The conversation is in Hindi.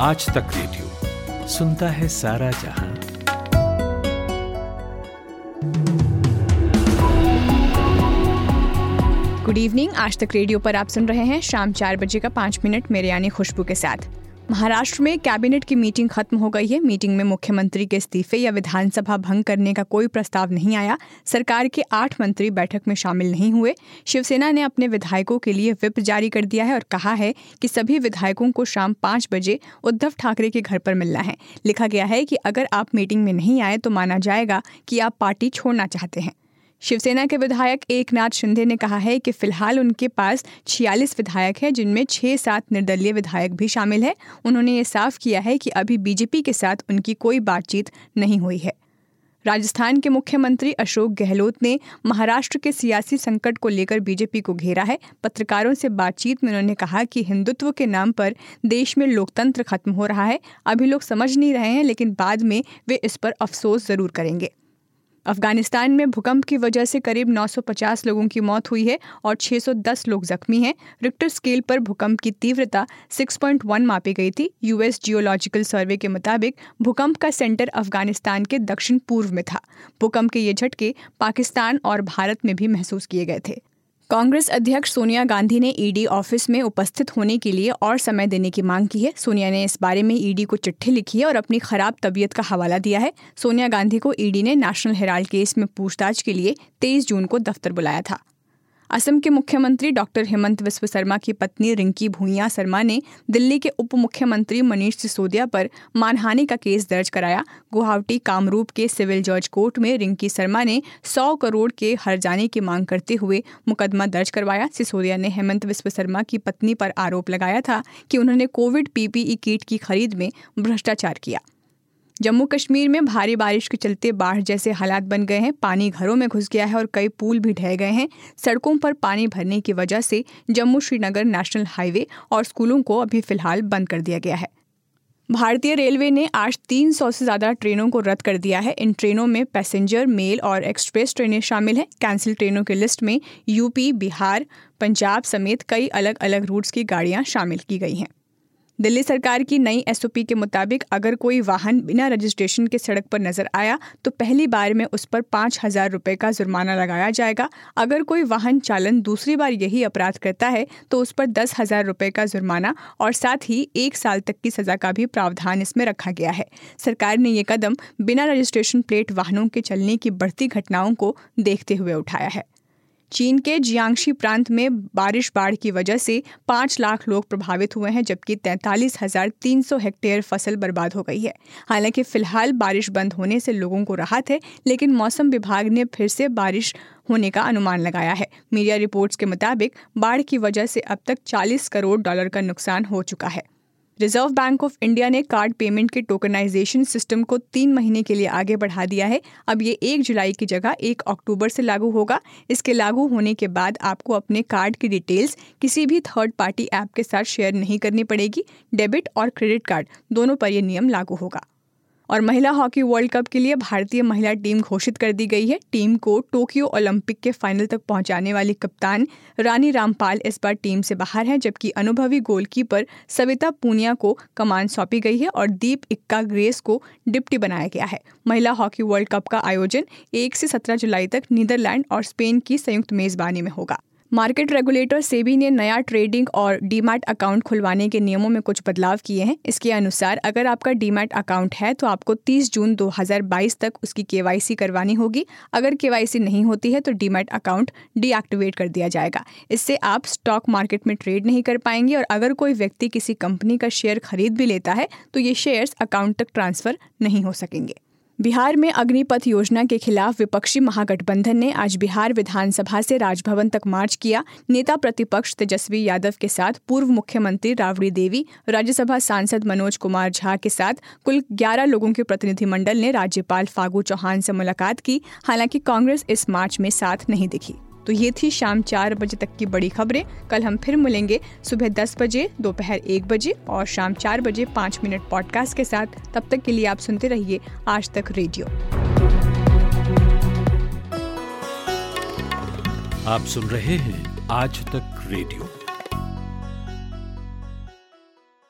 आज तक रेडियो सुनता है सारा जहां। Good evening. Aaj Tak radio पर आप सुन रहे हैं शाम 4:05 मेरियानी खुशबू के साथ। महाराष्ट्र में कैबिनेट की मीटिंग खत्म हो गई है। मीटिंग में मुख्यमंत्री के इस्तीफे या विधानसभा भंग करने का कोई प्रस्ताव नहीं आया। सरकार के 8 मंत्री बैठक में शामिल नहीं हुए। शिवसेना ने अपने विधायकों के लिए व्हिप जारी कर दिया है और कहा है कि सभी विधायकों को शाम 5 बजे उद्धव ठाकरे के घर पर मिलना है। लिखा गया है कि अगर आप मीटिंग में नहीं आए तो माना जाएगा कि आप पार्टी छोड़ना चाहते हैं। शिवसेना के विधायक एकनाथ शिंदे ने कहा है कि फिलहाल उनके पास 46 विधायक हैं, जिनमें 6-7 निर्दलीय विधायक भी शामिल हैं। उन्होंने ये साफ किया है कि अभी बीजेपी के साथ उनकी कोई बातचीत नहीं हुई है। राजस्थान के मुख्यमंत्री अशोक गहलोत ने महाराष्ट्र के सियासी संकट को लेकर बीजेपी को घेरा है। पत्रकारों से बातचीत में उन्होंने कहा कि हिंदुत्व के नाम पर देश में लोकतंत्र खत्म हो रहा है। अभी लोग समझ नहीं रहे हैं, लेकिन बाद में वे इस पर अफसोस जरूर करेंगे। अफगानिस्तान में भूकंप की वजह से करीब 950 लोगों की मौत हुई है और 610 लोग जख्मी हैं। रिक्टर स्केल पर भूकंप की तीव्रता 6.1 मापी गई थी। यूएस जियोलॉजिकल सर्वे के मुताबिक भूकंप का सेंटर अफगानिस्तान के दक्षिण पूर्व में था। भूकंप के ये झटके पाकिस्तान और भारत में भी महसूस किए गए थे। कांग्रेस अध्यक्ष सोनिया गांधी ने ईडी ऑफिस में उपस्थित होने के लिए और समय देने की मांग की है। सोनिया ने इस बारे में ईडी को चिट्ठी लिखी है और अपनी खराब तबीयत का हवाला दिया है। सोनिया गांधी को ईडी ने नेशनल हेराल्ड केस में पूछताछ के लिए 23 जून को दफ्तर बुलाया था। असम के मुख्यमंत्री डॉक्टर हेमंत विश्व शर्मा की पत्नी रिंकी भूइया शर्मा ने दिल्ली के उप मुख्यमंत्री मनीष सिसोदिया पर मानहानि का केस दर्ज कराया। गुवाहाटी कामरूप के सिविल जज कोर्ट में रिंकी शर्मा ने 100 करोड़ के हर्जाने की मांग करते हुए मुकदमा दर्ज करवाया। सिसोदिया ने हेमंत विश्व शर्मा की पत्नी पर आरोप लगाया था कि उन्होंने कोविड पीपीई किट की खरीद में भ्रष्टाचार किया। जम्मू कश्मीर में भारी बारिश के चलते बाढ़ जैसे हालात बन गए हैं। पानी घरों में घुस गया है और कई पुल भी ढह गए हैं। सड़कों पर पानी भरने की वजह से जम्मू श्रीनगर नेशनल हाईवे और स्कूलों को अभी फिलहाल बंद कर दिया गया है। भारतीय रेलवे ने आज 300 से ज़्यादा ट्रेनों को रद्द कर दिया है। इन ट्रेनों में पैसेंजर, मेल और एक्सप्रेस ट्रेनें शामिल हैं। कैंसिल ट्रेनों की लिस्ट में यूपी, बिहार, पंजाब समेत कई अलग अलग रूट्स की गाड़ियाँ शामिल की गई हैं। दिल्ली सरकार की नई एसओपी के मुताबिक अगर कोई वाहन बिना रजिस्ट्रेशन के सड़क पर नजर आया तो पहली बार में उस पर 5,000 रुपये का जुर्माना लगाया जाएगा। अगर कोई वाहन चालन दूसरी बार यही अपराध करता है तो उस पर 10,000 रुपये का जुर्माना और साथ ही 1 साल तक की सजा का भी प्रावधान इसमें रखा गया है। सरकार ने ये कदम बिना रजिस्ट्रेशन प्लेट वाहनों के चलने की बढ़ती घटनाओं को देखते हुए उठाया है। चीन के जियांगशी प्रांत में बारिश बाढ़ की वजह से 5 लाख लोग प्रभावित हुए हैं, जबकि 43,300 हेक्टेयर फसल बर्बाद हो गई है। हालांकि फिलहाल बारिश बंद होने से लोगों को राहत है, लेकिन मौसम विभाग ने फिर से बारिश होने का अनुमान लगाया है। मीडिया रिपोर्ट्स के मुताबिक बाढ़ की वजह से अब तक $40 करोड़ का नुकसान हो चुका है। रिजर्व बैंक ऑफ इंडिया ने कार्ड पेमेंट के टोकनाइजेशन सिस्टम को 3 महीने के लिए आगे बढ़ा दिया है। अब ये 1 जुलाई की जगह 1 अक्टूबर से लागू होगा। इसके लागू होने के बाद आपको अपने कार्ड की डिटेल्स किसी भी थर्ड पार्टी ऐप के साथ शेयर नहीं करनी पड़ेगी। डेबिट और क्रेडिट कार्ड दोनों पर ये नियम लागू होगा। और महिला हॉकी वर्ल्ड कप के लिए भारतीय महिला टीम घोषित कर दी गई है। टीम को टोक्यो ओलंपिक के फाइनल तक पहुंचाने वाली कप्तान रानी रामपाल इस बार टीम से बाहर हैं, जबकि अनुभवी गोलकीपर सविता पूनिया को कमान सौंपी गई है और दीप इक्का ग्रेस को डिप्टी बनाया गया है। महिला हॉकी वर्ल्ड कप का आयोजन 1 से 17 जुलाई तक नीदरलैंड और स्पेन की संयुक्त मेजबानी में होगा। मार्केट रेगुलेटर सेबी ने नया ट्रेडिंग और डीमैट अकाउंट खुलवाने के नियमों में कुछ बदलाव किए हैं। इसके अनुसार अगर आपका डीमैट अकाउंट है तो आपको 30 जून 2022 तक उसकी केवाईसी करवानी होगी। अगर केवाईसी नहीं होती है तो डीमैट अकाउंट डीएक्टिवेट कर दिया जाएगा। इससे आप स्टॉक मार्केट में ट्रेड नहीं कर पाएंगे और अगर कोई व्यक्ति किसी कंपनी का शेयर खरीद भी लेता है तो ये शेयर्स अकाउंट तक ट्रांसफर नहीं हो सकेंगे। बिहार में अग्निपथ योजना के खिलाफ विपक्षी महागठबंधन ने आज बिहार विधानसभा से राजभवन तक मार्च किया। नेता प्रतिपक्ष तेजस्वी यादव के साथ पूर्व मुख्यमंत्री रावड़ी देवी, राज्यसभा सांसद मनोज कुमार झा के साथ कुल 11 लोगों के प्रतिनिधिमंडल ने राज्यपाल फागू चौहान से मुलाकात की। हालांकि कांग्रेस इस मार्च में साथ नहीं दिखी। तो ये थी शाम 4 बजे तक की बड़ी खबरें। कल हम फिर मिलेंगे सुबह 10 बजे, दोपहर 1 बजे और शाम 4 बजे 5 मिनट पॉडकास्ट के साथ। तब तक के लिए आप सुनते रहिए आज तक रेडियो। आप सुन रहे हैं आज तक रेडियो।